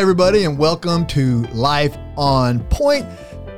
Hi, everybody, and welcome to Life on Point.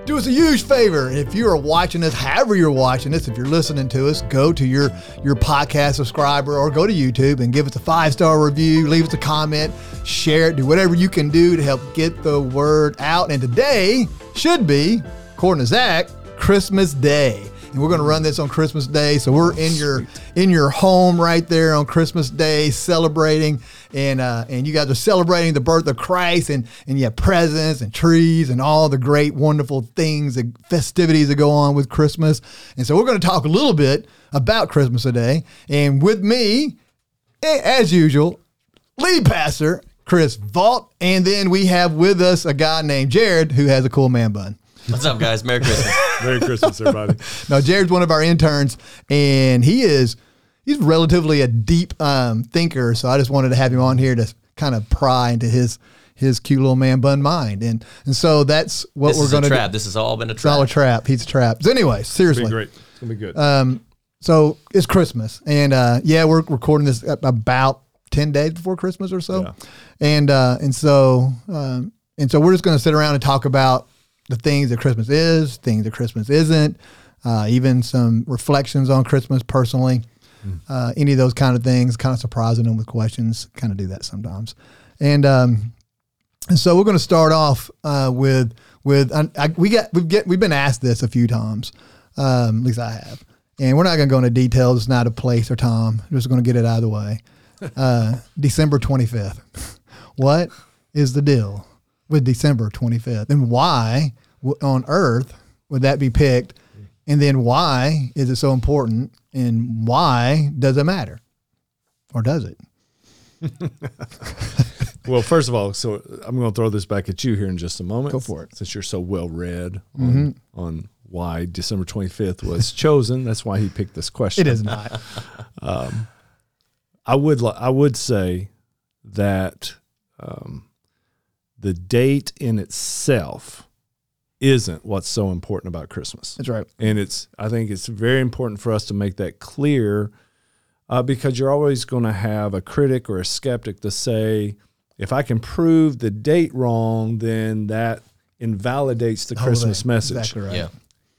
Do us a huge favor. If you are watching us, however you're watching us, if you're listening to us, go to your podcast subscriber or go to YouTube and give us a 5-star review, leave us a comment, share it, do whatever you can do to help get the word out. And today should be, according to Zach, Christmas Day. And we're going to run this on Christmas Day. So we're in your home right there on Christmas Day celebrating. And you guys are celebrating the birth of Christ. And you have presents and trees and all the great, wonderful things and festivities that go on with Christmas. And so we're going to talk a little bit about Christmas today. And with me, as usual, lead pastor Chris Vault. And then we have with us a guy named Jared who has a cool man bun. What's up, guys? Merry Christmas. Merry Christmas, everybody. Now, Jared's one of our interns, and he's relatively a deep thinker, so I just wanted to have him on here to kind of pry into his cute little man bun mind. And so that's what we're going to do. This has all been a trap. It's all a trap. He's a trap. So anyway, seriously. It's going to be great. It's going to be good. So it's Christmas, and we're recording this about 10 days before Christmas or so. Yeah. And so we're just going to sit around and talk about the things that Christmas is, things that Christmas isn't, even some reflections on Christmas personally, any of those kind of things, kind of surprising them with questions, kind of do that sometimes. And so we're going to start off we've been asked this a few times, at least I have, and we're not going to go into details. It's not a place or time. We're just going to get it out of the way. December 25th. What is the deal with December 25th, and why on earth would that be picked? And then why is it so important? And why does it matter, or does it? Well, first of all, so I'm going to throw this back at you here in just a moment. Go for it, since you're so well read on why December 25th was chosen. That's why he picked this question. It is not. I would say that. The date in itself isn't what's so important about Christmas. That's right. And I think it's very important for us to make that clear because you're always going to have a critic or a skeptic to say, if I can prove the date wrong, then that invalidates the Christmas message. Exactly right. Yeah.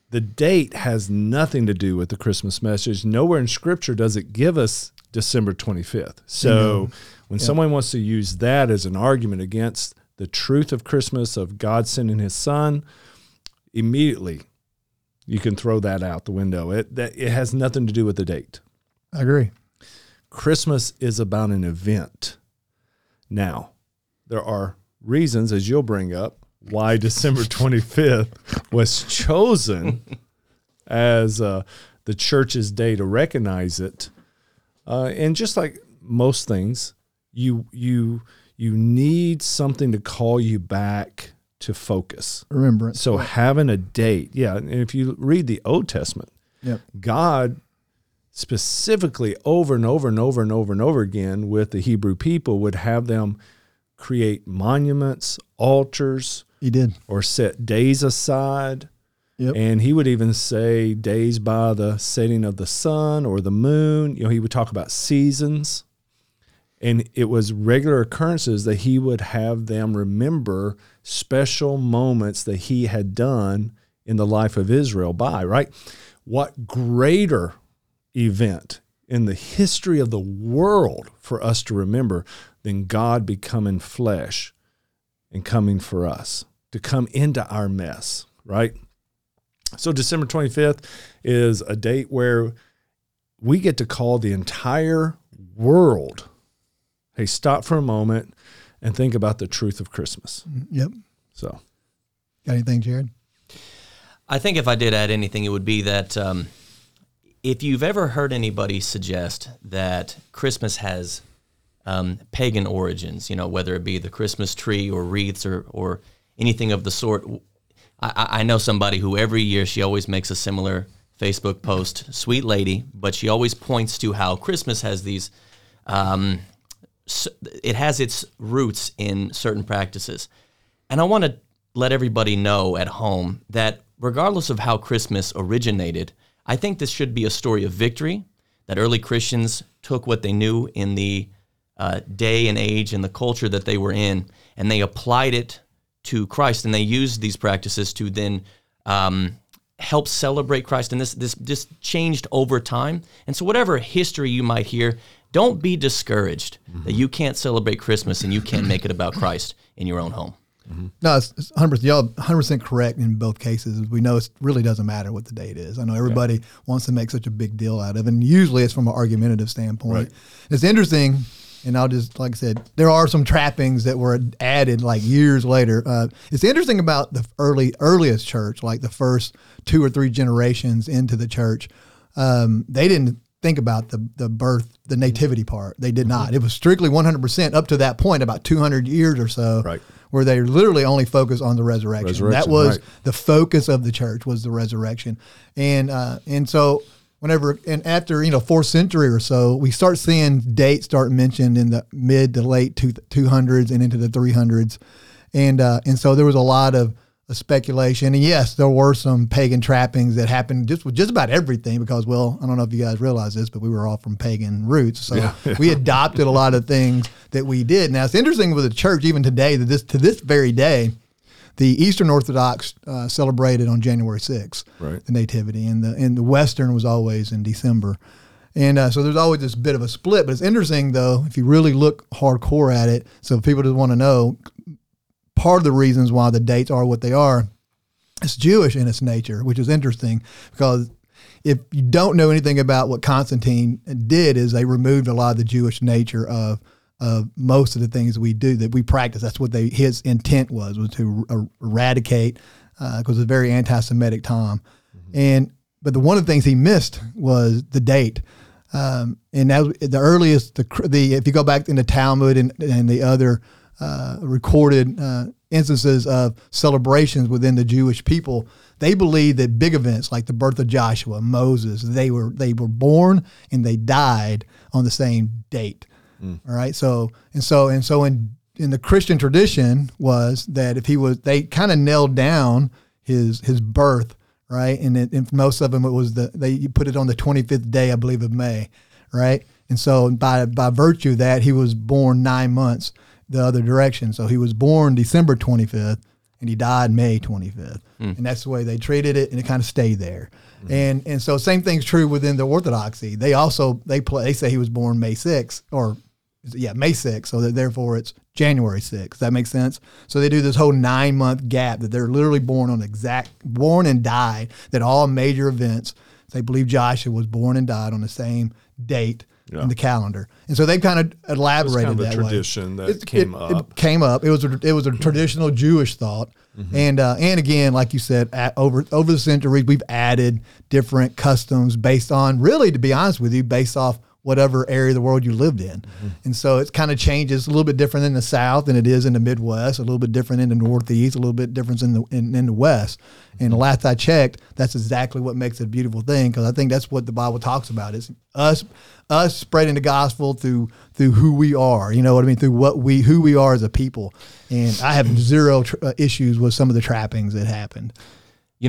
The date has nothing to do with the Christmas message. Nowhere in Scripture does it give us December 25th. So when someone wants to use that as an argument against the truth of Christmas, of God sending his son, immediately you can throw that out the window. It has nothing to do with the date. I agree. Christmas is about an event. Now, there are reasons, as you'll bring up, why December 25th was chosen as the church's day to recognize it. And just like most things, you need something to call you back to focus. Remembrance. So having a date. Yeah. And if you read the Old Testament, God specifically over and over and over and over and over again with the Hebrew people would have them create monuments, altars. He did. Or set days aside. Yep. And he would even say days by the setting of the sun or the moon. You know, he would talk about seasons. And it was regular occurrences that he would have them remember special moments that he had done in the life of Israel by, right? What greater event in the history of the world for us to remember than God becoming flesh and coming for us, to come into our mess, right? So December 25th is a date where we get to call the entire world, hey, stop for a moment and think about the truth of Christmas. Yep. So. Got anything, Jared? I think if I did add anything, it would be that if you've ever heard anybody suggest that Christmas has pagan origins, you know, whether it be the Christmas tree or wreaths or anything of the sort, I know somebody who every year she always makes a similar Facebook post, sweet lady, but she always points to how Christmas has these So it has its roots in certain practices. And I want to let everybody know at home that regardless of how Christmas originated, I think this should be a story of victory, that early Christians took what they knew in the day and age and the culture that they were in, and they applied it to Christ, and they used these practices to then help celebrate Christ, and this changed over time. And so whatever history you might hear, don't be discouraged that you can't celebrate Christmas and you can't make it about Christ in your own home. Mm-hmm. No, it's 100%, y'all 100% correct in both cases. We know it really doesn't matter what the date is. I know everybody wants to make such a big deal out of it, and usually it's from an argumentative standpoint. Right. It's interesting, and I'll just, like I said, there are some trappings that were added like years later. It's interesting about the earliest church, like the first 2 or 3 generations into the church, they didn't think about the birth, the nativity part. They did not. It was strictly 100% up to that point, about 200 years or so. Right. Where they literally only focus on the resurrection. That was the focus of the church, was the resurrection. And so whenever, and after, 4th century or so, we start seeing dates start mentioned in the mid to late 200s and into the 300s. And so there was a lot of speculation. And yes, there were some pagan trappings that happened just about everything because, well, I don't know if you guys realize this, but we were all from pagan roots. So we adopted a lot of things that we did. Now, it's interesting with the church, even today, that to this very day, the Eastern Orthodox celebrated on January 6th, the Nativity, and the Western was always in December. And so there's always this bit of a split. But it's interesting, though, if you really look hardcore at it, so if people just want to know, part of the reasons why the dates are what they are, it's Jewish in its nature, which is interesting because if you don't know anything about what Constantine did, is they removed a lot of the Jewish nature of most of the things we do that we practice. That's what his intent was to eradicate, because it was a very anti-Semitic time. Mm-hmm. But one of the things he missed was the date. And that was the earliest, if you go back in the Talmud and the other recorded instances of celebrations within the Jewish people, they believed that big events like the birth of Joshua, Moses, they were born and they died on the same date. Mm. All right. So in the Christian tradition was that they kind of nailed down his birth, right? And most of them, it was they put it on the 25th day, I believe, of May, right? And so by virtue of that, he was born 9 months the other direction. So he was born December 25th and he died May 25th. Mm. And that's the way they treated it, and it kind of stayed there. Mm. And so same thing's true within the Orthodoxy. They also, they say he was born May 6th May 6th. So that therefore it's January 6th. Does that make sense? So they do this whole 9-month gap that they're literally born and died, that all major events, they believe Joshua was born and died on the same date. Yeah. In the calendar, and so they kind of elaborated kind of that tradition way. It came up. It was a traditional Jewish thought, and again, like you said, over the centuries, we've added different customs based on, really, to be honest with you, based off whatever area of the world you lived in, and so it kind of changes a little bit different in the South than it is in the Midwest, a little bit different in the Northeast, a little bit different in the West. And the last I checked, that's exactly what makes it a beautiful thing, because I think that's what the Bible talks about: is us spreading the gospel through who we are. You know what I mean? Through who we are as a people. And I have zero issues with some of the trappings that happened.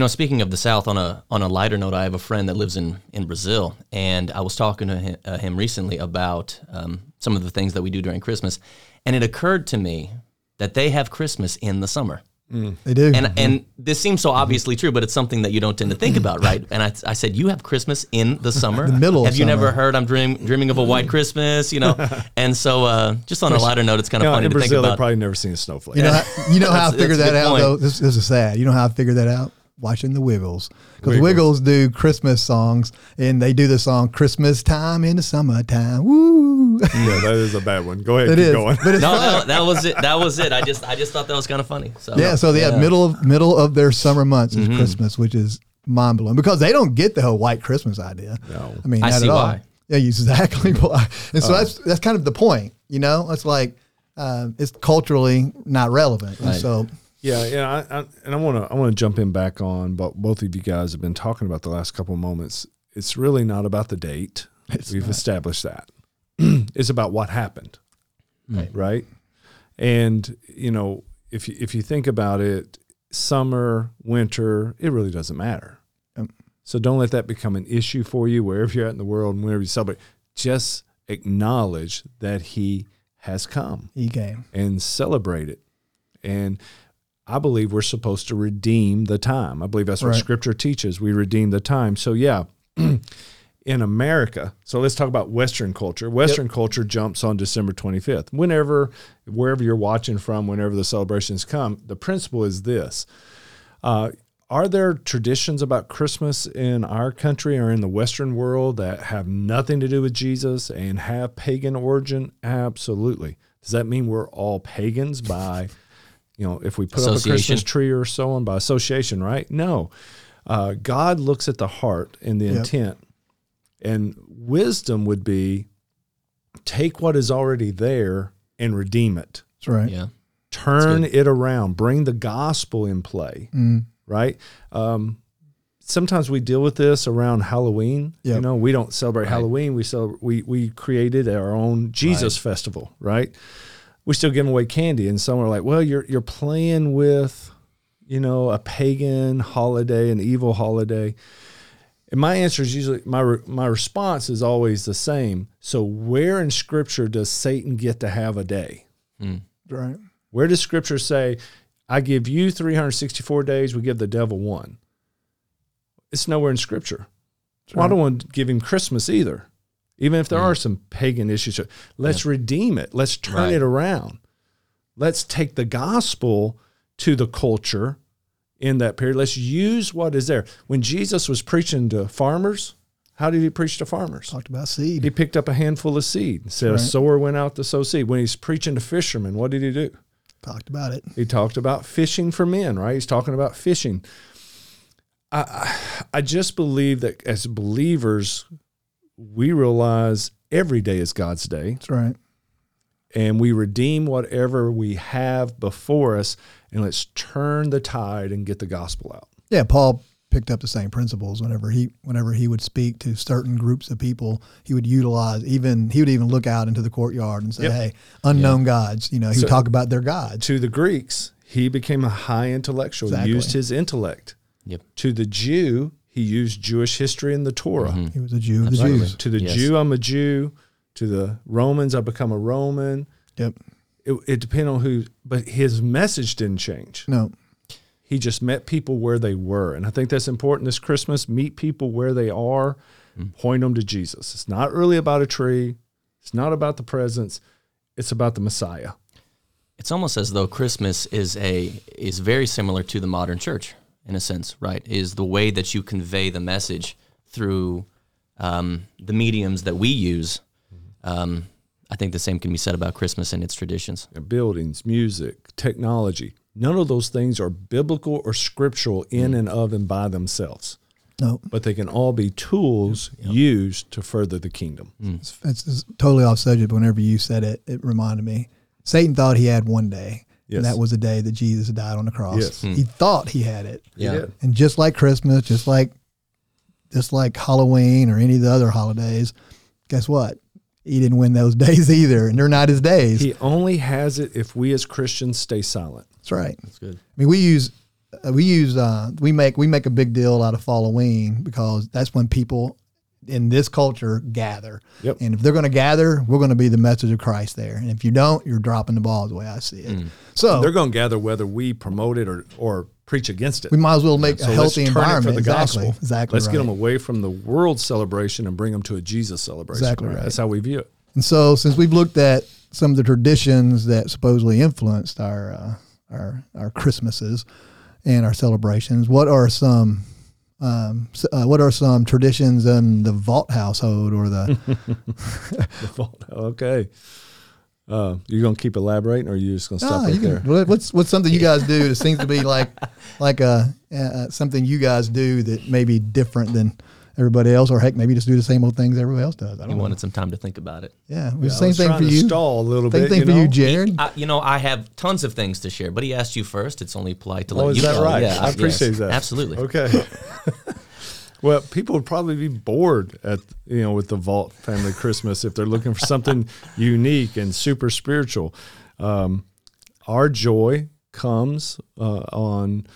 Speaking of the South, on a lighter note, I have a friend that lives in Brazil, and I was talking to him recently about some of the things that we do during Christmas, and it occurred to me that they have Christmas in the summer. Mm. They do. And this seems so obviously true, but it's something that you don't tend to think about, right? And I said, you have Christmas in the summer? The middle of Have you summer. Never heard I'm dreaming of a white Christmas, And so just on a lighter note, it's kind of funny to Brazil, think about. In Brazil, they've probably never seen a snowflake. How I figured that out, point. Though? This is sad. You know how I figured that out? Watching the Wiggles, because Wiggles do Christmas songs, and they do the song "Christmas Time in the Summertime." Woo! Yeah, that is a bad one. Go ahead, keep going. But that was it. That was it. I just thought that was kind of funny. So yeah, so they had middle of their summer months is Christmas, which is mind blowing because they don't get the whole white Christmas idea. No, I mean, I not see at all. Why. Yeah, exactly why. And so that's kind of the point. It's like it's culturally not relevant, right. And so. Yeah, and I want to jump in back on what both of you guys have been talking about the last couple of moments. It's really not about the date. We've established that. It's about what happened, right? And if you think about it, summer, winter, it really doesn't matter. So don't let that become an issue for you wherever you're at in the world and whenever you celebrate. Just acknowledge that he has come. He came. And celebrate it. And I believe we're supposed to redeem the time. I believe that's what Scripture teaches. We redeem the time. So, yeah, in America, so let's talk about Western culture. Western culture jumps on December 25th. Wherever you're watching from, whenever the celebrations come, the principle is this. Are there traditions about Christmas in our country or in the Western world that have nothing to do with Jesus and have pagan origin? Absolutely. Does that mean we're all pagans by, you know, if we put up a Christmas tree or so on, by association, right? No. God looks at the heart and the intent. And wisdom would be take what is already there and redeem it. That's right. Yeah. Turn it around. Bring the gospel in play. Mm. Right? Sometimes we deal with this around Halloween. Yep. You know, we don't celebrate Halloween. We created our own Jesus festival, right? We still give away candy, and some are like, well, you're playing with, you know, a pagan holiday, an evil holiday. And my answer is usually, my response is always the same. So where in Scripture does Satan get to have a day? Mm. Right. Where does Scripture say, I give you 364 days, we give the devil one? It's nowhere in Scripture. That's I don't want to give him Christmas either, even if there are some pagan issues. Let's redeem it. Let's turn it around. Let's take the gospel to the culture in that period. Let's use what is there. When Jesus was preaching to farmers, how did he preach to farmers? Talked about seed. He picked up a handful of seed and said a sower went out to sow seed. When he's preaching to fishermen, what did he do? Talked about it. He talked about fishing for men, right? He's talking about fishing. I just believe that as believers, we realize every day is God's day. That's right. And we redeem whatever we have before us, and let's turn the tide and get the gospel out. Yeah, Paul picked up the same principles whenever he would speak to certain groups of people. He would utilize he would even look out into the courtyard and say, hey, unknown gods, you know, he would talk about their gods. To the Greeks, he became a high intellectual, used his intellect. Yep. To the Jew, he used Jewish history and the Torah. Mm-hmm. He was a Jew of the Jews. To the Jew, I'm a Jew. To the Romans, I become a Roman. Yep. It depends on who, but his message didn't change. No. He just met people where they were. And I think that's important this Christmas. Meet people where they are. Point them to Jesus. It's not really about a tree. It's not about the presents. It's about the Messiah. It's almost as though Christmas is very similar to the modern church in a sense, right? It is the way that you convey the message through the mediums that we use. I think the same can be said about Christmas and its traditions. Buildings, music, technology. None of those things are biblical or scriptural in and of and by themselves. No. But they can all be tools used to further the kingdom. Mm. It's totally off subject, but whenever you said it, it reminded me. Satan thought he had one day, and that was the day that Jesus died on the cross. Yes. Mm. He thought he had it. Yeah. And just like Christmas, just like Halloween or any of the other holidays, guess what? He didn't win those days either, and they're not his days. He only has it if we as Christians stay silent. That's right. That's good. I mean, we make a big deal out of Halloween because that's when people in this culture gather. Yep. And if they're going to gather, we're going to be the message of Christ there. And if you don't, you're dropping the ball the way I see it. Mm. So they're going to gather whether we promote it or preach against it. We might as well make a healthy environment for the gospel. Exactly. Let's get them away from the world celebration and bring them to a Jesus celebration. Exactly right. That's how we view it. And so, since we've looked at some of the traditions that supposedly influenced our Christmases and our celebrations, what are some traditions in the Vault household or the the Vault? Okay. You're going to keep elaborating, or you're just going to stop right there? What's something you guys do that seems to be like something you guys do that may be different than everybody else, or heck, maybe just do the same old things everyone else does? I wanted some time to think about it. Yeah, it was the same thing for you. Stall a little bit. Same thing for you, Jared. I have tons of things to share, but he asked you first. It's only polite to let you know. Oh, is that right? Yeah, I appreciate that. Absolutely. Okay. Well, people would probably be bored with the Vault family Christmas if they're looking for something unique and super spiritual. Our joy comes on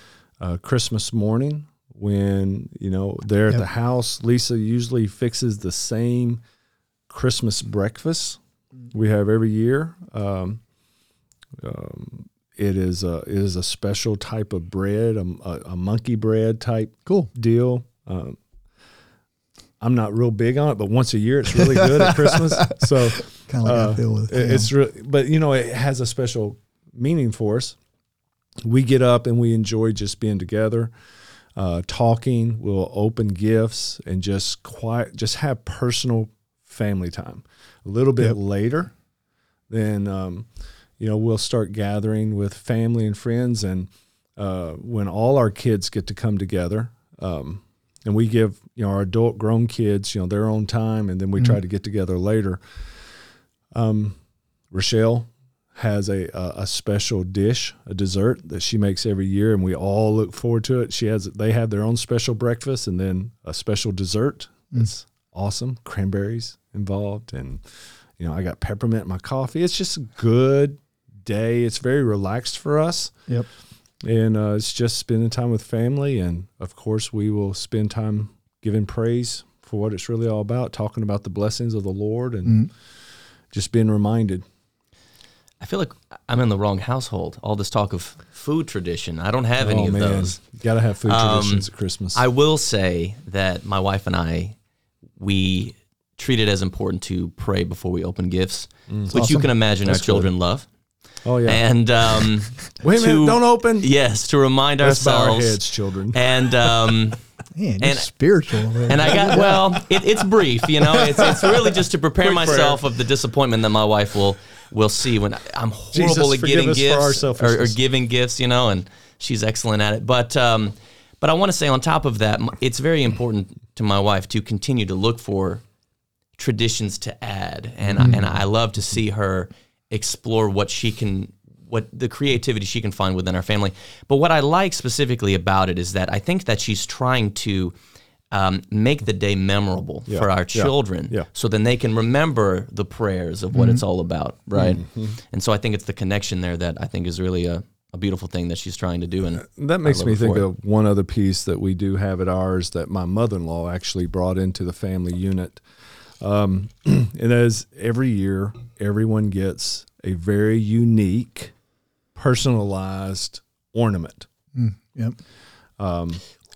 Christmas morning when they're at the house. Lisa usually fixes the same Christmas breakfast we have every year. It is a special type of bread, a monkey bread type deal. I'm not real big on it, but once a year it's really good at Christmas. So kind of like I feel with it. It's really, but you know, it has a special meaning for us. We get up and we enjoy just being together, talking. We'll open gifts and just have personal family time. A little bit later, then we'll start gathering with family and friends, and when all our kids get to come together. And we give, our adult grown kids, their own time, and then we try to get together later. Rochelle has a special dish, a dessert that she makes every year, and we all look forward to it. They have their own special breakfast and then a special dessert. It's awesome. Cranberries involved, and I got peppermint in my coffee. It's just a good day. It's very relaxed for us. Yep. And it's just spending time with family. And, of course, we will spend time giving praise for what it's really all about, talking about the blessings of the Lord and just being reminded. I feel like I'm in the wrong household, all this talk of food tradition. I don't have any of those. You got to have food traditions at Christmas. I will say that my wife and I, we treat it as important to pray before we open gifts, which you can imagine our children love. Oh yeah, and wait a minute! Don't open. Yes, to remind ourselves. Rest by our heads, children. And man, and spiritual. Man. And I got it's brief, It's really just to prepare myself of the disappointment that my wife will see when I'm horrible at getting gifts or giving gifts, and she's excellent at it. But I want to say on top of that, it's very important to my wife to continue to look for traditions to add, and I love to see her explore what the creativity she can find within our family. But what I like specifically about it is that I think that she's trying to make the day memorable for our children so then they can remember the prayers of what it's all about, right? And so I think it's the connection there that I think is really a beautiful thing that she's trying to do. And that makes me think of one other piece that we do have at ours that my mother-in-law actually brought into the family unit. And as every year, everyone gets a very unique, personalized ornament. And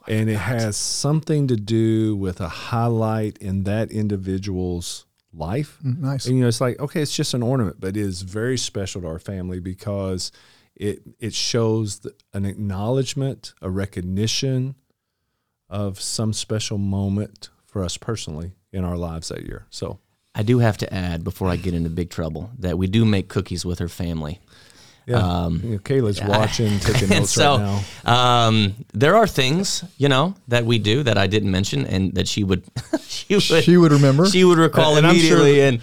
it has something to do with a highlight in that individual's life. Nice. And, it's like, okay, it's just an ornament, but it is very special to our family because it shows an acknowledgement, a recognition of some special moment for us personally in our lives that year. So I do have to add, before I get into big trouble, that we do make cookies with her family. Yeah, Kayla's watching, taking notes right now. There are things, that we do that I didn't mention, and that she would, she would remember. She would recall immediately. I'm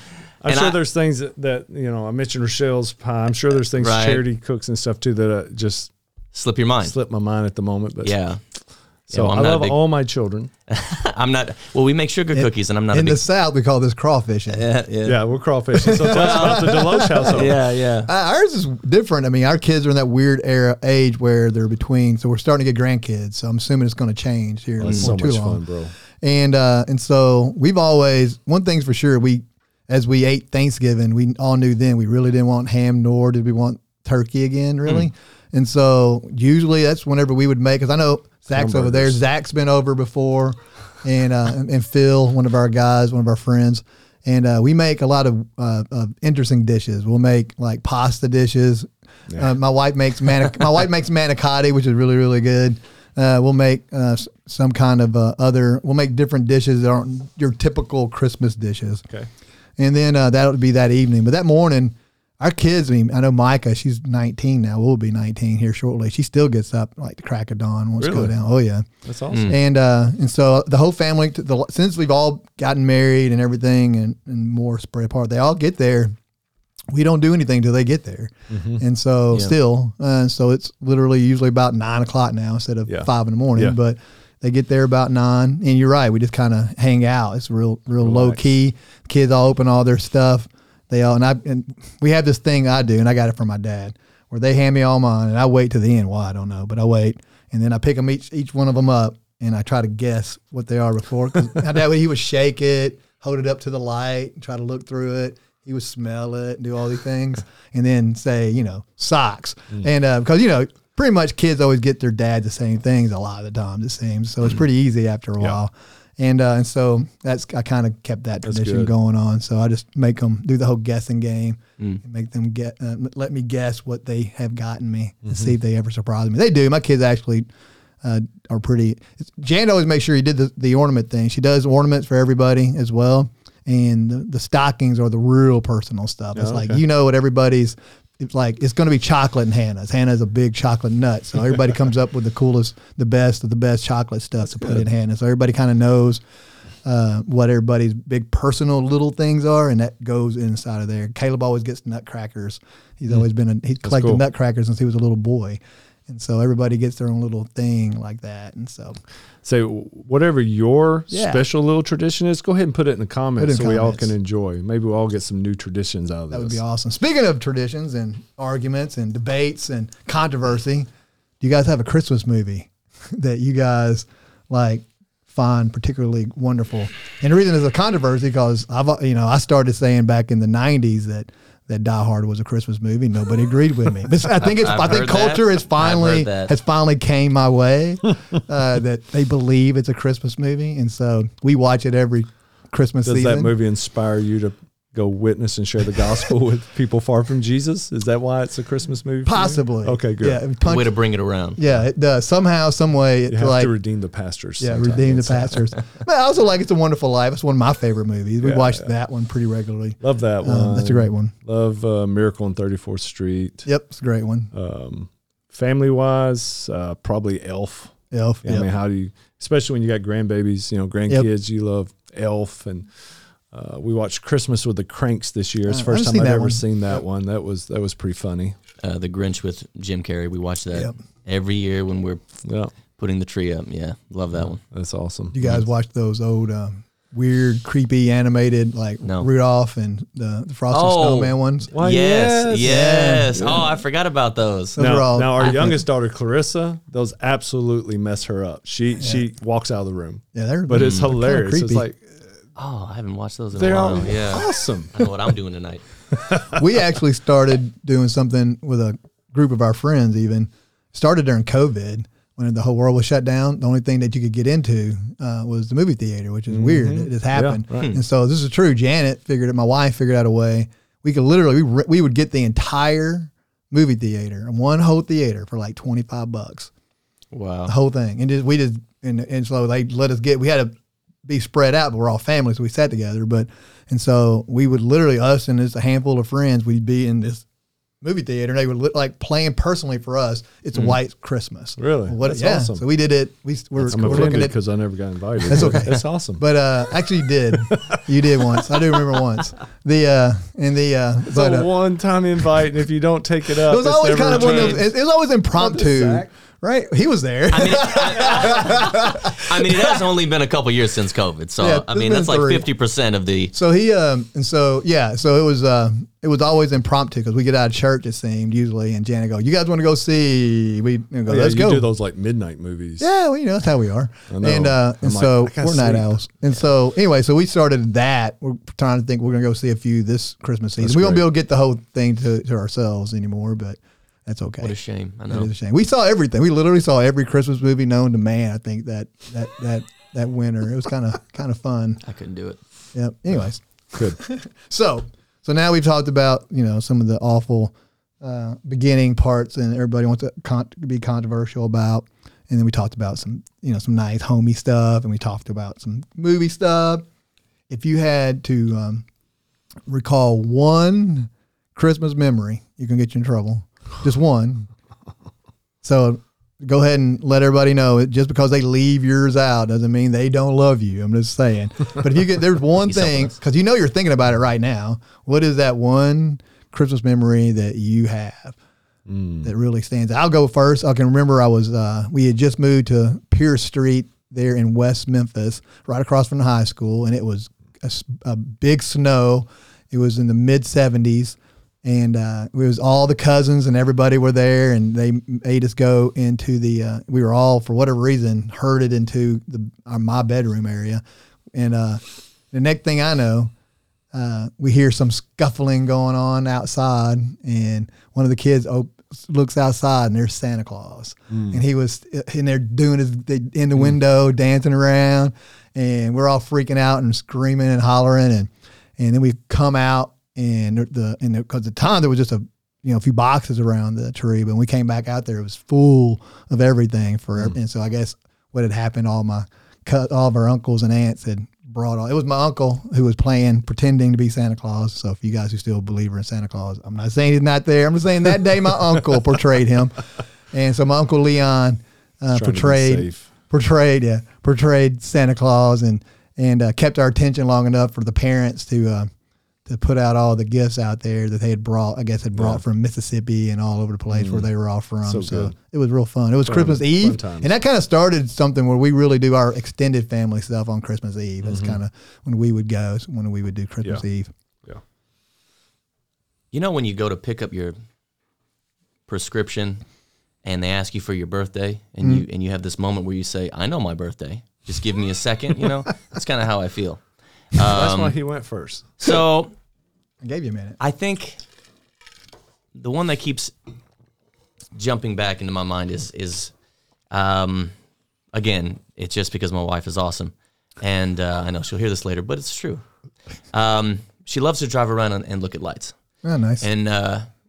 sure there's things that I mentioned Rochelle's pie. I'm sure there's things Charity cooks and stuff too that just slip your mind, slip my mind at the moment. But yeah. So I love all my children. I'm not. Well, we make sugar cookies, and I'm not. In the South, we call this crawfishing. Yeah, we're crawfishing. So that's about the Deloach household. Yeah. Ours is different. I mean, our kids are in that weird age where they're between. So we're starting to get grandkids. So I'm assuming it's going to change here. That's so much fun, bro. And so we've always, one thing's for sure, as we ate Thanksgiving, we all knew then we really didn't want ham, nor did we want turkey again, really. And so usually that's whenever we would make, because I know Zach's over there. Zach's been over before, and Phil, one of our guys, one of our friends. And we make a lot of interesting dishes. We'll make like pasta dishes. Yeah. My wife makes manicotti, which is really, really good. We'll make some kind of we'll make different dishes that aren't your typical Christmas dishes. Okay. And then that'll be that evening. But that morning, our kids, I know Micah, she's 19 now. We'll be 19 here shortly. She still gets up like the crack of dawn, wants to go down. Oh, yeah. That's awesome. And so the whole family, since we've all gotten married and everything and more spread apart, they all get there. We don't do anything till they get there. And so so it's literally usually about 9 o'clock now instead of 5 in the morning. Yeah. But they get there about 9. And you're right. We just kind of hang out. It's real low key. Kids all open all their stuff. They all, and we have this thing I do, and I got it from my dad, where they hand me all mine, and I wait to the end. Why, I don't know, but I wait, and then I pick them each one of them up, and I try to guess what they are before. Cause my dad, he would shake it, hold it up to the light and try to look through it. He would smell it and do all these things and then say, you know, socks. Mm. And because, you know, pretty much kids always get their dad the same things a lot of the times, it seems. So it's pretty easy after a while. And so that's, I kind of kept that tradition going on. So I just make them do the whole guessing game, and make them let me guess what they have gotten me and see if they ever surprise me. They do. My kids actually are pretty. Jan always makes sure he did the ornament thing. She does ornaments for everybody as well. And the stockings are the real personal stuff. It's like, you know what everybody's, it's like, it's going to be chocolate in Hannah's. Hannah's a big chocolate nut. So everybody comes up with the coolest, the best of the best chocolate stuff to put in Hannah. So everybody kind of knows what everybody's big personal little things are. And that goes inside of there. Caleb always gets nutcrackers. He's always been, he's collected nutcrackers since he was a little boy. And so everybody gets their own little thing like that. And so whatever your special little tradition is, go ahead and put it in the comments so we all can enjoy. Maybe we'll all get some new traditions out of this. That would be awesome. Speaking of traditions and arguments and debates and controversy, do you guys have a Christmas movie that you guys like find particularly wonderful? And the reason is a controversy because I started saying back in the 90s that Die Hard was a Christmas movie. Nobody agreed with me. But I think culture has finally came my way that they believe it's a Christmas movie, and so we watch it every Christmas season. Does that movie inspire you to go witness and share the gospel with people far from Jesus? Is that why it's a Christmas movie? Possibly. Okay, good. Yeah, way to bring it around. Yeah, it does. Somehow, some way, you have to redeem the pastors. Yeah, redeem the pastors. But I also like It's a Wonderful Life. It's one of my favorite movies. We watch that one pretty regularly. Love that one. That's a great one. Love Miracle on 34th Street. Yep, it's a great one. Family wise, probably Elf. Elf. Yeah, I mean, how do you? Especially when you got grandbabies, you know, grandkids. Yep. You love Elf and. We watched Christmas with the Cranks this year. It's the first time I've ever seen that one. That was pretty funny. The Grinch with Jim Carrey. We watch that every year when we're putting the tree up. Yeah, love that one. That's awesome. You guys watch those old weird, creepy, animated Rudolph and the Frosty Snowman ones? Why, yes. Oh, I forgot about those. Now our youngest daughter Clarissa, those absolutely mess her up. She walks out of the room. Yeah, they're but it's hilarious. It's like. Oh, I haven't watched those in a while. They're awesome. I know what I'm doing tonight. We actually started doing something with a group of our friends even. Started during COVID when the whole world was shut down. The only thing that you could get into was the movie theater, which is weird. It just happened. Yeah, right. And so this is true. Janet figured it. My wife figured out a way. We could literally, we would get the entire movie theater, one whole theater for like $25. Wow. The whole thing. And so they let us get, we had a, be spread out, but we're all families. So we sat together, and so we would literally, us and just a handful of friends, we'd be in this movie theater, and they were like playing personally for us. It's White Christmas. Really? That's awesome. So we did it. We're looking at, because I never got invited. That's okay. That's awesome. But actually, you did. You did once. I do remember once. It's a one-time invite, and if you don't take it up, it was always kind of one of those. It was always impromptu. Right, he was there. I mean, it has only been a couple years since COVID, so yeah, I mean that's like 50% of the. So he so it was always impromptu because we get out of church it seemed usually, and Janet go, "You guys want to go see?" Let's go. You do those like midnight movies. Yeah, well, you know that's how we are, and so we're night owls. And so anyway, so we started that. We're trying to think we're gonna go see a few this Christmas season. We won't be able to get the whole thing to ourselves anymore, but. That's okay. What a shame. I know. It is a shame. We saw everything. We literally saw every Christmas movie known to man, I think, that winter. It was kind of fun. I couldn't do it. Yep. Anyways. Good. So now we've talked about, you know, some of the awful beginning parts and everybody wants to be controversial about. And then we talked about some, you know, some nice homey stuff and we talked about some movie stuff. If you had to recall one Christmas memory, you can get you in trouble. Just one. So go ahead and let everybody know it. Just because they leave yours out doesn't mean they don't love you. I'm just saying. But if you get, there's one thing, because you know you're thinking about it right now. What is that one Christmas memory that you have that really stands out? I'll go first. I can remember we had just moved to Pierce Street there in West Memphis, right across from the high school. And it was a big snow. It was in the mid 70s. And it was all the cousins and everybody were there, and they made us go into the. We were all for whatever reason herded into my bedroom area, and The next thing I know, we hear some scuffling going on outside, and one of the kids looks outside, and there's Santa Claus. Mm. And he was in there doing his in the window, dancing around, and we're all freaking out and screaming and hollering, and then we come out, and because the time there was just a few boxes around the tree, but when we came back out there, it was full of everything and so I guess what had happened, all of our uncles and aunts had brought on. It was my uncle who was pretending to be Santa Claus. So if you guys who still believe in Santa Claus, I'm not saying he's not there. I'm just saying that day my uncle portrayed him. And so my uncle Leon portrayed Santa Claus and kept our attention long enough for the parents to put out all the gifts out there that they had brought, from Mississippi and all over the place where they were all from. So it was real fun. It was Christmas Eve. And that kind of started something where we really do our extended family stuff on Christmas Eve. That's kind of when we would go, when we would do Christmas Eve. Yeah. You know, when you go to pick up your prescription and they ask you for your birthday and you have this moment where you say, I know my birthday, just give me a second, that's kind of how I feel. That's why he went first. So I gave you a minute. I think the one that keeps jumping back into my mind is again, it's just because my wife is awesome. And I know she'll hear this later, but it's true. She loves to drive around and look at lights. Oh, nice. And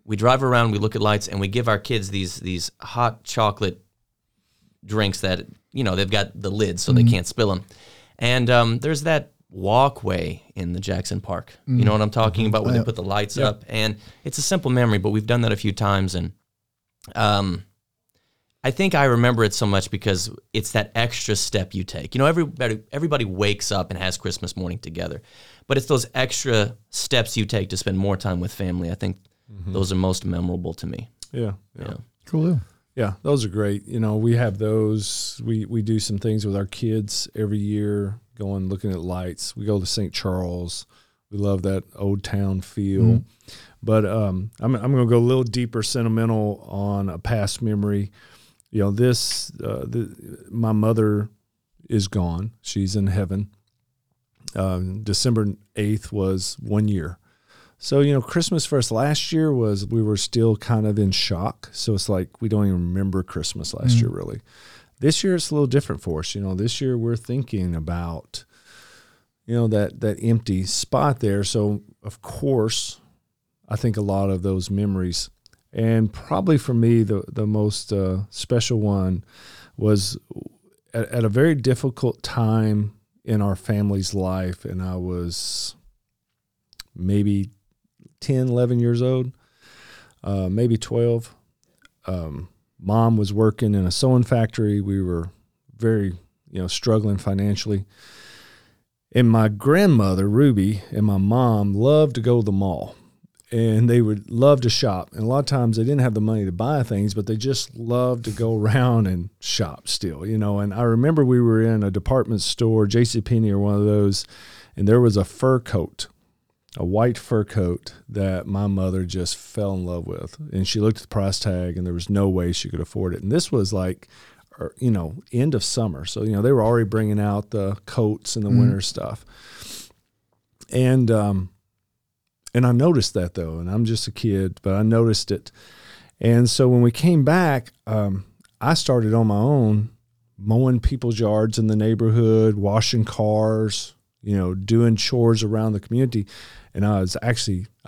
we drive around, we look at lights, and we give our kids these hot chocolate drinks that, they've got the lid so they can't spill them. And there's that walkway in the Jackson park. You know what I'm talking about, where they put the lights up, and it's a simple memory, but we've done that a few times, and I think I remember it so much because it's that extra step you take. Everybody wakes up and has Christmas morning together, but it's those extra steps you take to spend more time with family. I think those are most memorable to me. Yeah. Cool. Yeah, those are great. We have those. We do some things with our kids every year, going looking at lights. We go to St. Charles. We love that old town feel. But I'm going to go a little deeper sentimental on a past memory. My mother is gone. She's in heaven. December 8th was 1 year. So, Christmas for us last year we were still kind of in shock. So it's like, we don't even remember Christmas last year, really. This year, it's a little different for us. This year we're thinking about, that empty spot there. So of course, I think a lot of those memories, and probably for me, the most special one was at a very difficult time in our family's life. And I was maybe 10, 11 years old, maybe 12. Mom was working in a sewing factory. We were very, struggling financially. And my grandmother, Ruby, and my mom loved to go to the mall. And they would love to shop. And a lot of times they didn't have the money to buy things, but they just loved to go around and shop still, And I remember we were in a department store, JCPenney or one of those, and there was a fur coat. A white fur coat that my mother just fell in love with. And she looked at the price tag and there was no way she could afford it. And this was like, end of summer. So, they were already bringing out the coats and the winter stuff. And I noticed that though, and I'm just a kid, but I noticed it. And so when we came back, I started on my own mowing people's yards in the neighborhood, washing cars, doing chores around the community. And I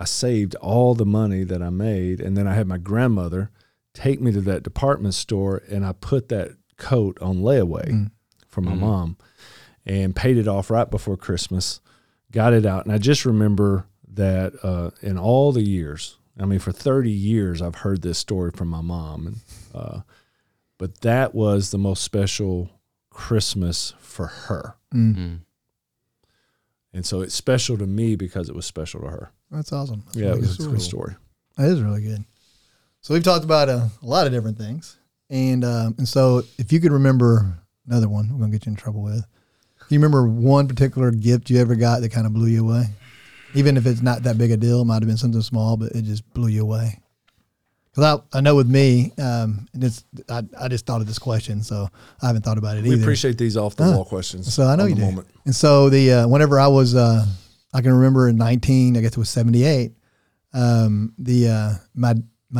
saved all the money that I made. And then I had my grandmother take me to that department store, and I put that coat on layaway for my mom and paid it off right before Christmas, got it out. And I just remember that in all the years, for 30 years, I've heard this story from my mom. And, but that was the most special Christmas for her. Mm-hmm. And so it's special to me because it was special to her. That's awesome. That's really it was a good story. That is really good. So we've talked about a lot of different things. And so if you could remember another one, we're going to get you in trouble with. Do you remember one particular gift you ever got that kind of blew you away? Even if it's not that big a deal, it might have been something small, but it just blew you away. Because I know with me, and it's, I just thought of this question, so I haven't thought about it either. We appreciate these off-the-wall questions. So I know you do. Moment. And so the whenever I was, I can remember in 19, I guess it was 78, my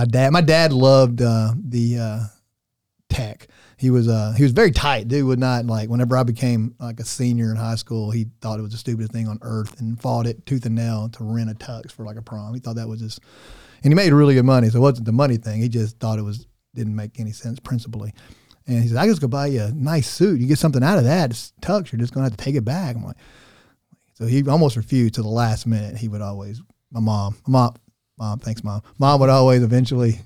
dad loved tech. He was very tight. Dude would not, like, whenever I became like a senior in high school, he thought it was the stupidest thing on earth and fought it tooth and nail to rent a tux for like a prom. He thought that was just... And he made really good money, so it wasn't the money thing. He just thought didn't make any sense principally. And he said, I just go buy you a nice suit. You get something out of that, it's tux, you're just going to have to take it back. I'm like, so he almost refused to the last minute. He would always, my mom, thanks mom. Mom would always eventually,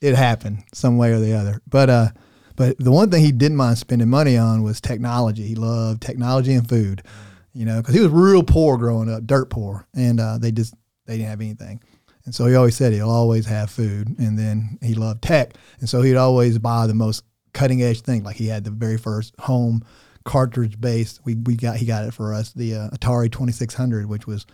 it happened some way or the other. But the one thing he didn't mind spending money on was technology. He loved technology and food, you know, because he was real poor growing up, dirt poor. And they didn't have anything. And so he always said he'll always have food. And then he loved tech. And so he'd always buy the most cutting edge thing. Like he had the very first home cartridge based. He got it for us, the Atari 2600, which was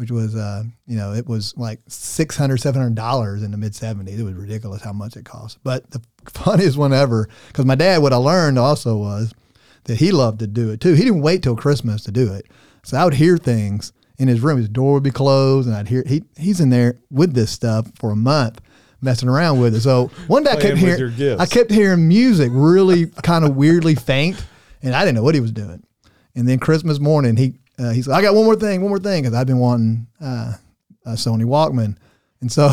you know, it was like $600, $700 in the mid 70s. It was ridiculous how much it cost. But the funniest one ever, because my dad, what I learned also was that he loved to do it too. He didn't wait till Christmas to do it. So I would hear things in his room, his door would be closed, and I'd hear he's in there with this stuff for a month, messing around with it. So one day I kept hearing music really kind of weirdly faint, and I didn't know what he was doing. And then Christmas morning, he said, "I got one more thing," because I'd been wanting a Sony Walkman, and so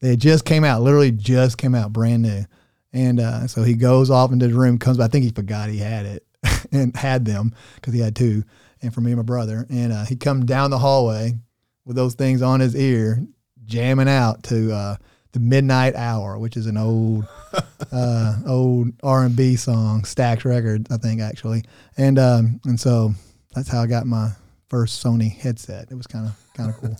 they literally just came out, brand new. And so he goes off into the room, comes back. I think he forgot he had it and had them because he had two. And for me and my brother, and he come down the hallway with those things on his ear, jamming out to the Midnight Hour, which is an old R&B song, Stax record, I think actually. And so that's how I got my first Sony headset. It was kind of cool.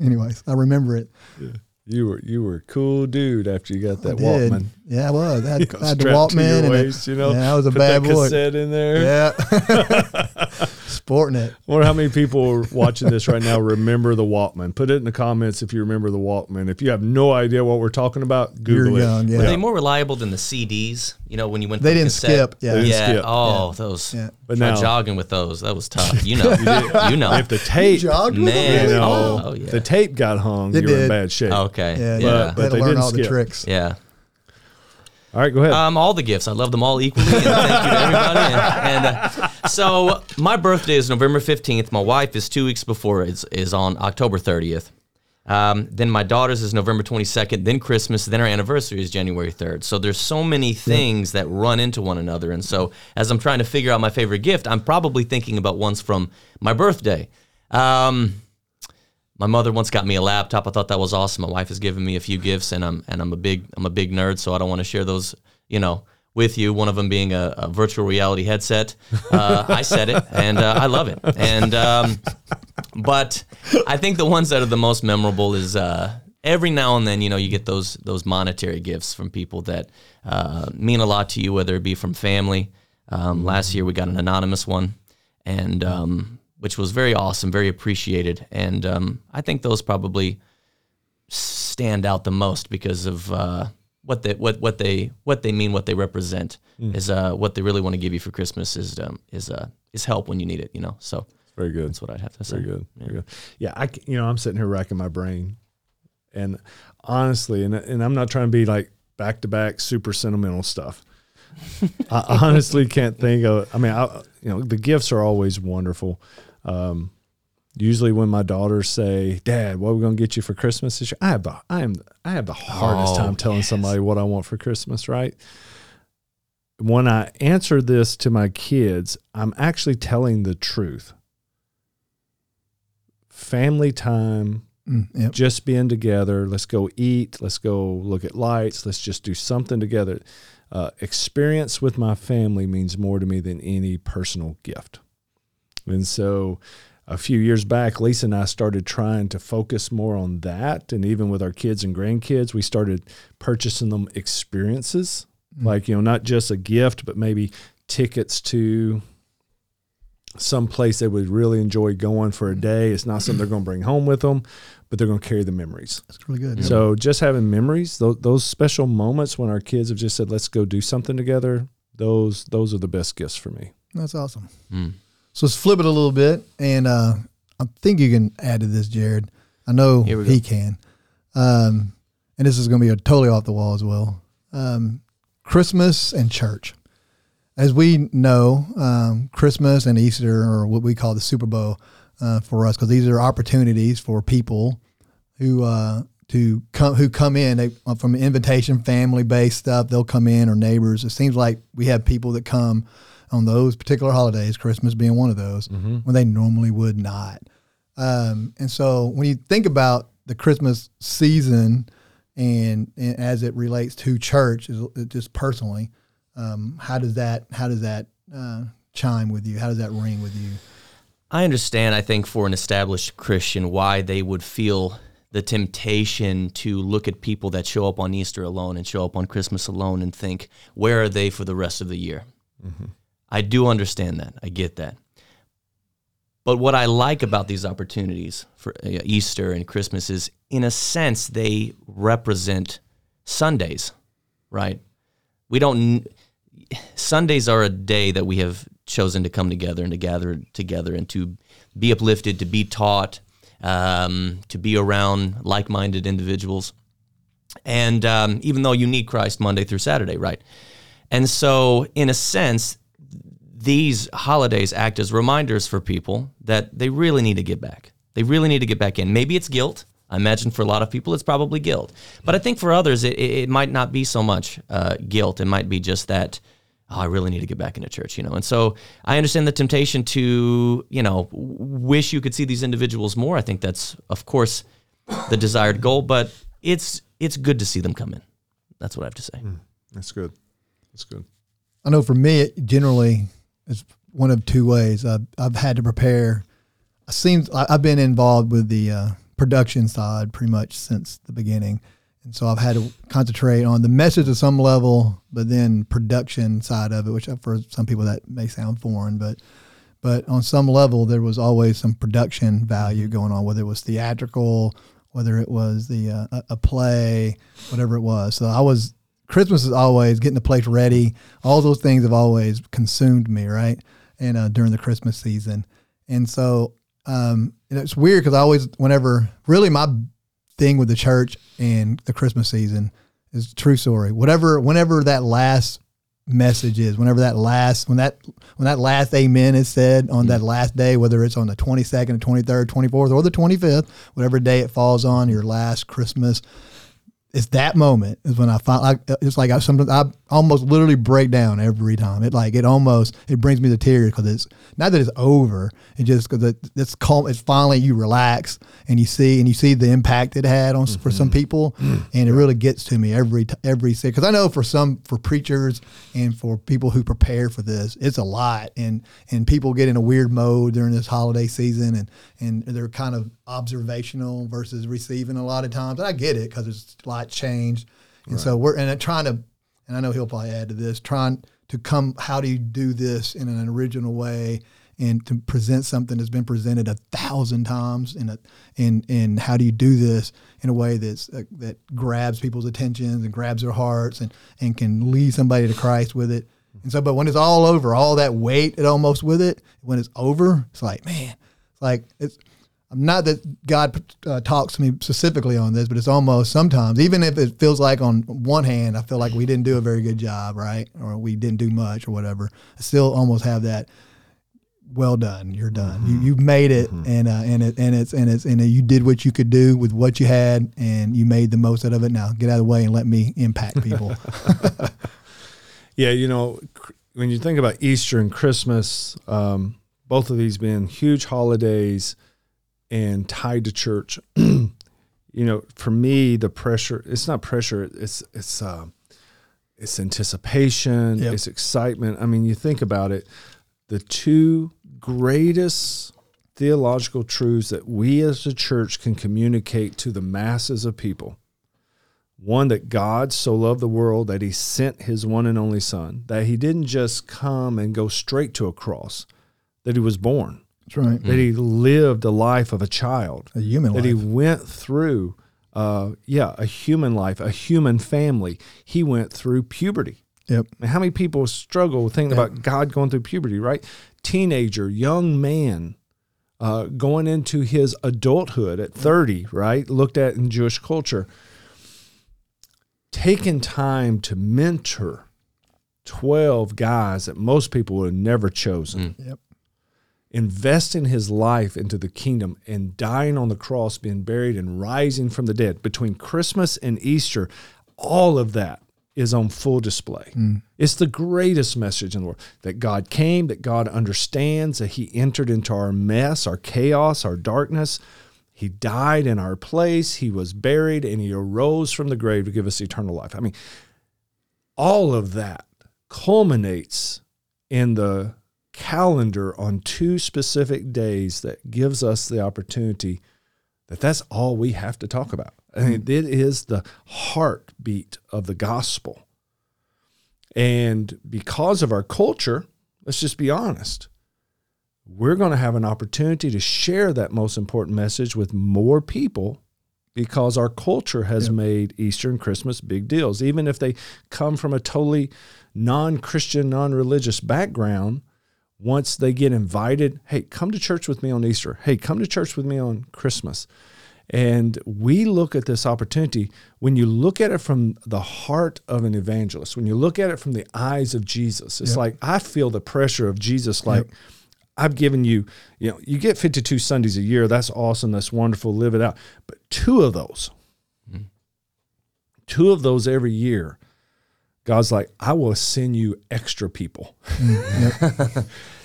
Anyways, I remember it. Yeah. You were a cool dude after you got that Walkman. Yeah, I was. I had the Walkman. I was a bad boy. Put that cassette in there. Yeah. Sporting it. I wonder how many people are watching this right now remember the Walkman. Put it in the comments if you remember the Walkman. If you have no idea what we're talking about, Google it. Yeah. Were they more reliable than the CDs? You know, when you went to the cassette? They didn't skip. Oh, those. Yeah. But now jogging with those, that was tough. You know. You know. If the tape, man. The tape got hung, you were in bad shape. Oh, okay. Yeah, but they learn all skip. The tricks. Yeah. All right, go ahead. All the gifts. I love them all equally. And thank you to everybody. And so my birthday is November 15th. My wife is 2 weeks before is on October 30th. Then my daughter's is November 22nd. Then Christmas. Then our anniversary is January 3rd. So there's so many things that run into one another. And so as I'm trying to figure out my favorite gift, I'm probably thinking about ones from my birthday. My mother once got me a laptop. I thought that was awesome. My wife has given me a few gifts, and I'm a big nerd, so I don't want to share those, you know, with you. One of them being a virtual reality headset. I said it, and I love it. And but I think the ones that are the most memorable is every now and then, you know, you get those monetary gifts from people that mean a lot to you, whether it be from family. Last year we got an anonymous one, and which was very awesome, very appreciated. And I think those probably stand out the most because of what they mean, what they represent, is what they really want to give you for Christmas is help when you need it, you know. So very good. That's what I'd have to say. Very good. Yeah. Very good. Yeah, I'm sitting here racking my brain. And honestly, and I'm not trying to be like back-to-back super sentimental stuff. I honestly can't think of, the gifts are always wonderful. Usually when my daughters say, "Dad, what are we going to get you for Christmas this year?" I have the hardest time telling somebody what I want for Christmas, right? When I answer this to my kids, I'm actually telling the truth. Family time, just being together. Let's go eat. Let's go look at lights. Let's just do something together. Experience with my family means more to me than any personal gift. And so a few years back, Lisa and I started trying to focus more on that. And even with our kids and grandkids, we started purchasing them experiences, like, you know, not just a gift, but maybe tickets to someplace they would really enjoy going for a day. It's not something they're going to bring home with them, but they're going to carry the memories. That's really good. Yeah. So just having memories, those special moments when our kids have just said, let's go do something together, those are the best gifts for me. That's awesome. Mm. So let's flip it a little bit, and I think you can add to this, Jared. I know he can. And this is going to be a totally off the wall as well. Christmas and church. As we know, Christmas and Easter are what we call the Super Bowl for us, because these are opportunities for people who come in from invitation, family-based stuff. They'll come in, or neighbors. It seems like we have people that come on those particular holidays, Christmas being one of those, when they normally would not. And so when you think about the Christmas season and as it relates to church, just personally, how does that chime with you? How does that ring with you? I understand, I think, for an established Christian, why they would feel the temptation to look at people that show up on Easter alone and show up on Christmas alone and think, where are they for the rest of the year? Mm-hmm. I do understand that. I get that. But what I like about these opportunities for Easter and Christmas is, in a sense, they represent Sundays, right? Sundays are a day that we have chosen to come together and to gather together and to be uplifted, to be taught, to be around like-minded individuals. And even though you need Christ Monday through Saturday, right? And so, in a sense, these holidays act as reminders for people that they really need to get back. They really need to get back in. Maybe it's guilt. I imagine for a lot of people, it's probably guilt. But I think for others, it might not be so much guilt. It might be just that, I really need to get back into church, you know. And so I understand the temptation to, wish you could see these individuals more. I think that's, of course, the desired goal. But it's good to see them come in. That's what I have to say. That's good. I know for me, it generally, it's one of two ways. I've had to prepare. I've been involved with the production side pretty much since the beginning, and so I've had to concentrate on the message at some level, but then production side of it, which for some people that may sound foreign, but on some level there was always some production value going on, whether it was theatrical, whether it was the a play, whatever it was. So Christmas is always getting the place ready. All those things have always consumed me, right? And during the Christmas season. And so it's weird because really my thing with the church and the Christmas season is, true story, whenever that last message is, when that last amen is said on that last day, whether it's on the 22nd, 23rd, 24th, or the 25th, whatever day it falls on, your last Christmas, it's that moment is when I find, sometimes I almost literally break down every time. It brings me to tears, because it's not that it's over. It just, because it's calm. It's finally, you relax and you see the impact it had on for some people, and it really gets to me every because I know for preachers and for people who prepare for this, it's a lot, and people get in a weird mode during this holiday season, and they're kind of observational versus receiving a lot of times. And I get it, because it's a lot changed. And right. So I know he'll probably add to this, how do you do this in an original way and to present something that's been presented 1,000 times, and how do you do this in a way that grabs people's attentions and grabs their hearts and can lead somebody to Christ with it. And so, but when it's all over, all that weight it almost with it, when it's over, it's like, man, it's like, it's, not that God talks to me specifically on this, but it's almost sometimes, even if it feels like on one hand, I feel like we didn't do a very good job, right? Or we didn't do much or whatever. I still almost have that, well done, you're done. You've made it, and you did what you could do with what you had, and you made the most out of it. Now get out of the way and let me impact people. Yeah, when you think about Easter and Christmas, both of these being huge holidays and tied to church, for me, the pressure, it's not pressure, it's anticipation, It's excitement. I mean, you think about it, the two greatest theological truths that we as a church can communicate to the masses of people. One, that God so loved the world that he sent his one and only son, that he didn't just come and go straight to a cross, that he was born. That's right. That he lived a life of a child. A human life. That he went through, a human life, a human family. He went through puberty. Yep. And how many people struggle thinking about God going through puberty, right? Teenager, young man, going into his adulthood at 30, right? Looked at in Jewish culture. Taking time to mentor 12 guys that most people would have never chosen. Mm. Yep. Investing his life into the kingdom and dying on the cross, being buried and rising from the dead. Between Christmas and Easter, all of that is on full display. Mm. It's the greatest message in the world, that God came, that God understands, that he entered into our mess, our chaos, our darkness. He died in our place. He was buried, and he arose from the grave to give us eternal life. I mean, all of that culminates in the calendar on two specific days that gives us the opportunity that that's all we have to talk about. I mean, it is the heartbeat of the gospel. And because of our culture, let's just be honest, we're going to have an opportunity to share that most important message with more people because our culture has made Easter and Christmas big deals. Even if they come from a totally non-Christian, non-religious background, once they get invited, hey, come to church with me on Easter. Hey, come to church with me on Christmas. And we look at this opportunity, when you look at it from the heart of an evangelist, when you look at it from the eyes of Jesus, it's like I feel the pressure of Jesus like, I've given you, you get 52 Sundays a year. That's awesome. That's wonderful. Live it out. But two of those every year, God's like, I will send you extra people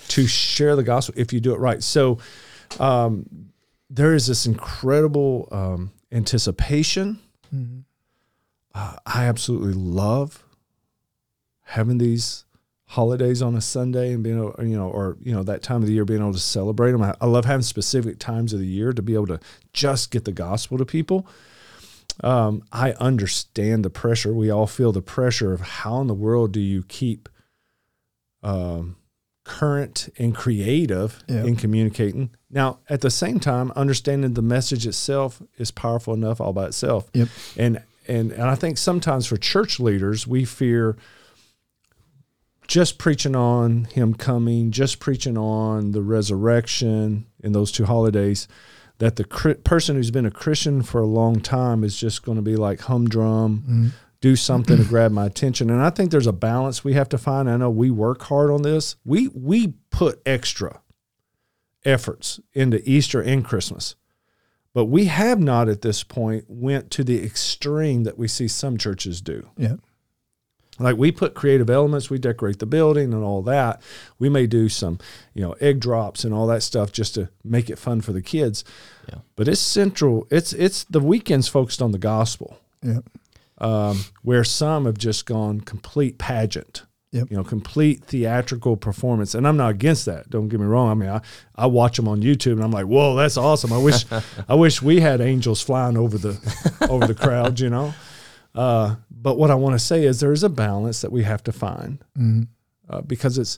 to share the gospel if you do it right. So there is this incredible anticipation. Mm-hmm. I absolutely love having these holidays on a Sunday and being able, that time of the year, being able to celebrate them. I love having specific times of the year to be able to just get the gospel to people. I understand the pressure. We all feel the pressure of how in the world do you keep current and creative in communicating. Now, at the same time, understanding the message itself is powerful enough all by itself. Yep. And I think sometimes for church leaders, we fear just preaching on him coming, just preaching on the resurrection in those two holidays, that the person who's been a Christian for a long time is just going to be like humdrum, do something to grab my attention. And I think there's a balance we have to find. I know we work hard on this. We put extra efforts into Easter and Christmas, but we have not at this point went to the extreme that we see some churches do. Yeah. Like we put creative elements, we decorate the building and all that. We may do some, egg drops and all that stuff just to make it fun for the kids. Yeah. But it's central. It's the weekend's focused on the gospel. Yeah. Where some have just gone complete pageant. Yep. Complete theatrical performance. And I'm not against that. Don't get me wrong. I mean, I watch them on YouTube and I'm like, whoa, that's awesome. I wish we had angels flying over the crowd, But what I want to say is there is a balance that we have to find because it's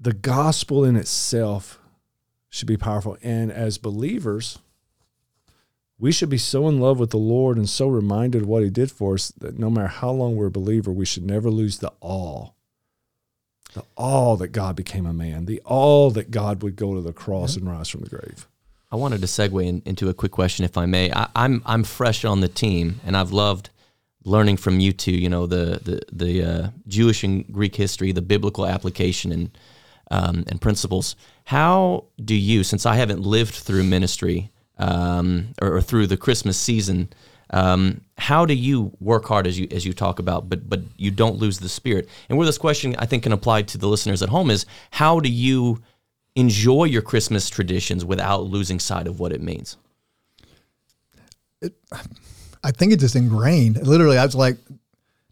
the gospel in itself should be powerful. And as believers, we should be so in love with the Lord and so reminded of what he did for us that no matter how long we're a believer, we should never lose the awe that God became a man, the awe that God would go to the cross and rise from the grave. I wanted to segue into a quick question, if I may. I'm fresh on the team, and I've loved learning from you two. The Jewish and Greek history, the biblical application and principles. How do you, since I haven't lived through ministry or through the Christmas season, how do you work hard as you talk about, but you don't lose the spirit? And where this question I think can apply to the listeners at home is, how do you enjoy your Christmas traditions without losing sight of what it means? I think it's just ingrained. Literally, I was like,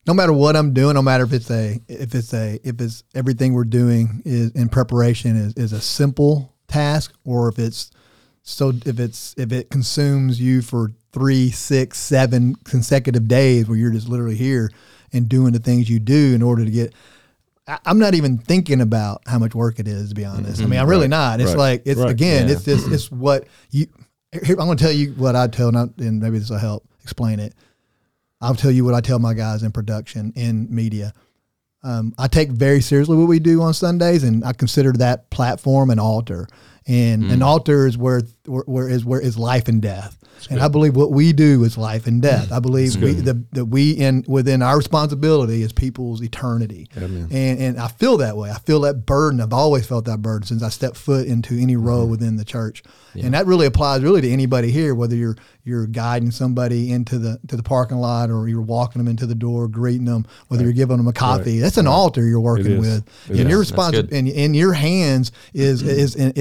no matter what I'm doing, no matter if it's everything we're doing is in preparation is a simple task, or if it consumes you for 3, 6, 7 consecutive days where you're just literally here and doing the things you do in order to get I'm not even thinking about how much work it is, to be honest. Mm-hmm. I mean, I'm really not. It's like, it's again, it's this, it's what you, I'm going to tell you what I tell, and maybe this will help explain it. I'll tell you what I tell my guys in production, in media. I take very seriously what we do on Sundays, and I consider that platform an altar. And an altar is where is life and death. That's and good. I believe what we do is life and death. I believe within our responsibility is people's eternity. Amen. And I feel that way. I feel that burden. I've always felt that burden since I stepped foot into any role within the church. Yeah. And that really applies really to anybody here, whether you're guiding somebody into the parking lot, or you're walking them into the door, greeting them, whether you're giving them a coffee. That's an altar you're working with. And your responsibility in your hands is an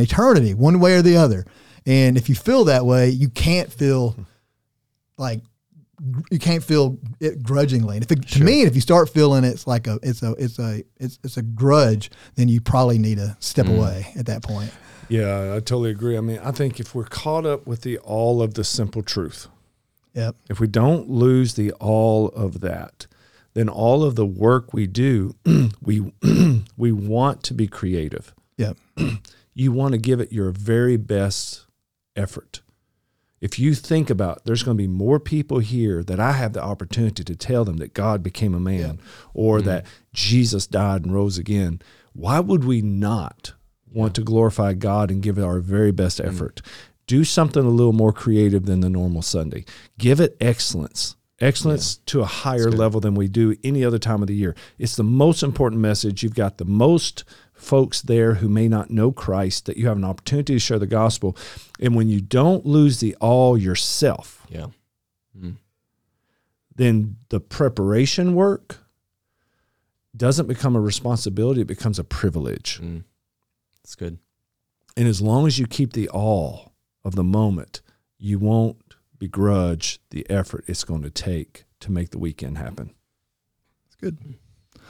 eternity, one way or the other. And if you feel that way, you can't feel like you can't feel it grudgingly. And if it, to me, if you start feeling it's like it's a grudge, then you probably need to step away at that point. Yeah, I totally agree. I mean, I think if we're caught up with the all of the simple truth, if we don't lose the all of that, then all of the work we do, we want to be creative. Yep. You want to give it your very best effort. If you think about, there's going to be more people here that I have the opportunity to tell them that God became a man or that Jesus died and rose again, why would we not want to glorify God and give it our very best effort? Do something a little more creative than the normal Sunday. Give it excellence. Excellence to a higher level than we do any other time of the year. It's the most important message. You've got the most folks there who may not know Christ, that you have an opportunity to share the gospel. And when you don't lose the all yourself, then the preparation work doesn't become a responsibility. It becomes a privilege. That's good. And as long as you keep the all of the moment, you won't begrudge the effort it's going to take to make the weekend happen. That's good.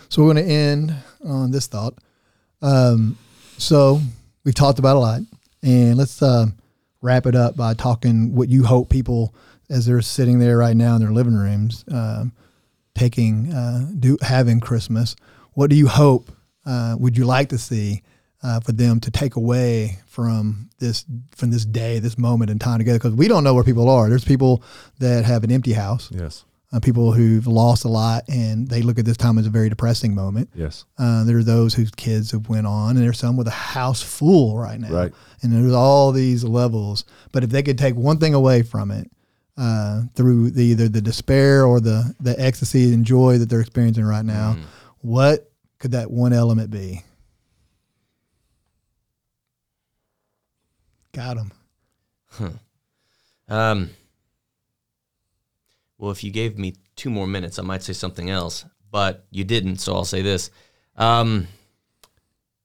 So we're going to end on this thought. So we've talked about a lot, and let's wrap it up by talking what you hope people, as they're sitting there right now in their living rooms, having Christmas. What do you hope? Would you like to see for them to take away from this day, this moment in time together? Because we don't know where people are. There's people that have an empty house. Yes. People who've lost a lot, and they look at this time as a very depressing moment. Yes. There are those whose kids have went on, and there's some with a house full right now. Right. And there's all these levels. But if they could take one thing away from it, through either the despair or the ecstasy and joy that they're experiencing right now, what could that one element be? Got him. Huh. Well, if you gave me 2 more minutes, I might say something else, but you didn't, so I'll say this.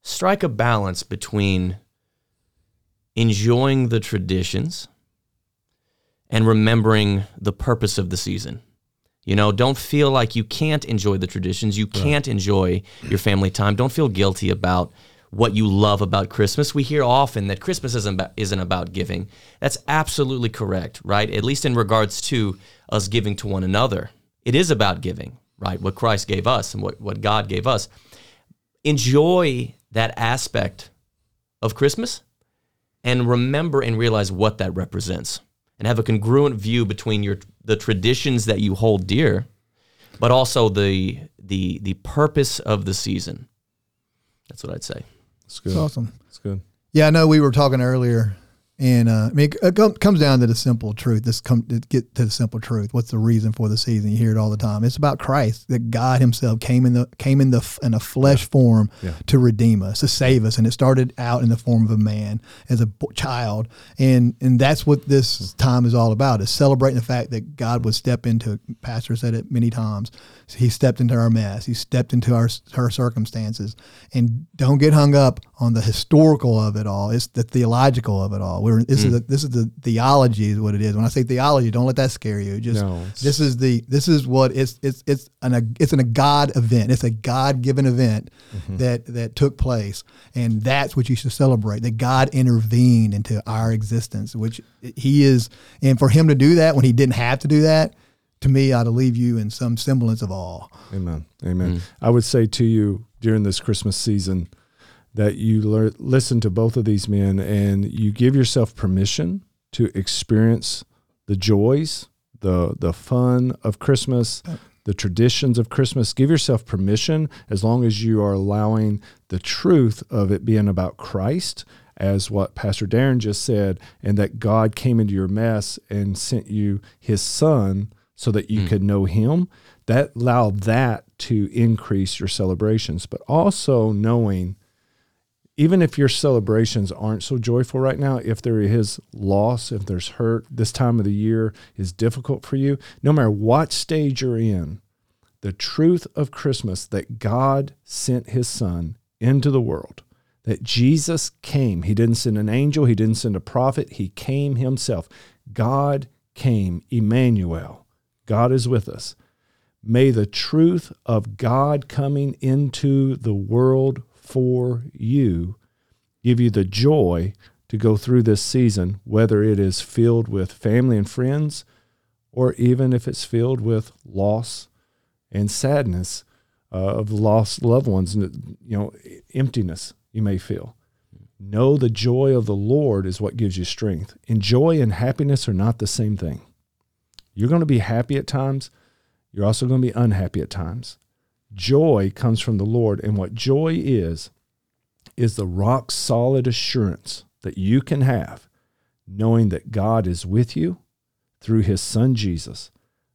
Strike a balance between enjoying the traditions and remembering the purpose of the season. You know, don't feel like you can't enjoy the traditions. You can't enjoy your family time. Don't feel guilty about what you love about Christmas. We hear often that Christmas isn't about giving. That's absolutely correct, right? At least in regards to us giving to one another. It is about giving, right? What Christ gave us and what God gave us. Enjoy that aspect of Christmas and remember and realize what that represents, and have a congruent view between the traditions that you hold dear, but also the purpose of the season. That's what I'd say. That's good. That's awesome. That's good. Yeah, I know we were talking earlier, and I mean, it comes down to the simple truth. Get to the simple truth. What's the reason for the season? You hear it all the time. It's about Christ, that God Himself came in a flesh form to redeem us, to save us, and it started out in the form of a man as a child, and that's what this time is all about. Is celebrating the fact that God would step into. Pastor said it many times. He stepped into our mess. He stepped into her circumstances, and don't get hung up on the historical of it all. It's the theological of it all. This is the theology is what it is. When I say theology, don't let that scare you. It's a God event. It's a God given event that took place, and that's what you should celebrate. That God intervened into our existence, which He is, and for Him to do that when He didn't have to do that. To me, I'd leave you in some semblance of awe. Amen. I would say to you, during this Christmas season, that you listen to both of these men and you give yourself permission to experience the joys, the fun of Christmas, the traditions of Christmas. Give yourself permission, as long as you are allowing the truth of it being about Christ, as what Pastor Darren just said, and that God came into your mess and sent you his son so that you could know him. That allowed that to increase your celebrations, but also knowing, even if your celebrations aren't so joyful right now, if there is loss, if there's hurt, this time of the year is difficult for you, no matter what stage you're in, the truth of Christmas, that God sent his son into the world, that Jesus came. He didn't send an angel. He didn't send a prophet. He came himself. God came, Emmanuel. God is with us. May the truth of God coming into the world for you give you the joy to go through this season, whether it is filled with family and friends, or even if it's filled with loss and sadness of lost loved ones, and, you know, emptiness you may feel. Know the joy of the Lord is what gives you strength. And joy and happiness are not the same thing. You're going to be happy at times. You're also going to be unhappy at times. Joy comes from the Lord, and what joy is the rock-solid assurance that you can have, knowing that God is with you through his son Jesus,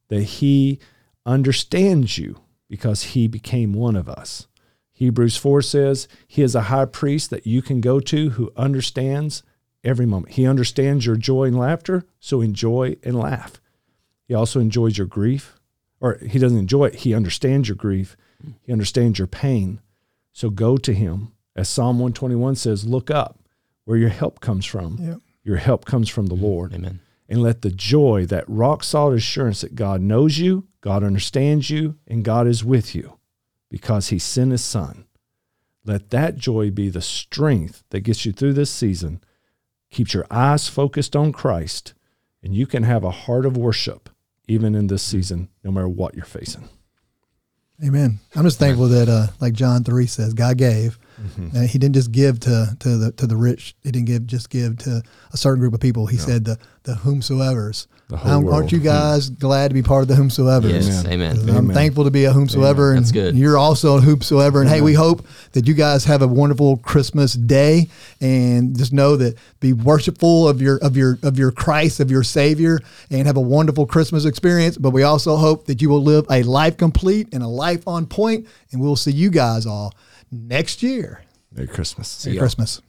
that he understands you because he became one of us. Hebrews 4 says he is a high priest that you can go to who understands every moment. He understands your joy and laughter, so enjoy and laugh. He also enjoys your grief, or he doesn't enjoy it. He understands your grief. He understands your pain. So go to him. As Psalm 121 says, look up where your help comes from. Yep. Your help comes from the Lord. Amen. And let the joy, that rock-solid assurance that God knows you, God understands you, and God is with you because he sent his son. Let that joy be the strength that gets you through this season. Keeps your eyes focused on Christ, and you can have a heart of worship even in this season, no matter what you're facing. Amen. I'm just thankful that, like John 3 says, God gave. Mm-hmm. And he didn't just give to the rich. He didn't just give to a certain group of people. He said the whomsoevers. The whole world. Aren't you guys glad to be part of the whomsoevers? Yes, amen. I'm thankful to be a whomsoever, and that's good. You're also a whomsoever. And hey, we hope that you guys have a wonderful Christmas day, and just know that be worshipful of your Christ, of your Savior, and have a wonderful Christmas experience. But we also hope that you will live a life complete and a life on point, and we'll see you guys all next year. Merry Christmas. Merry Christmas.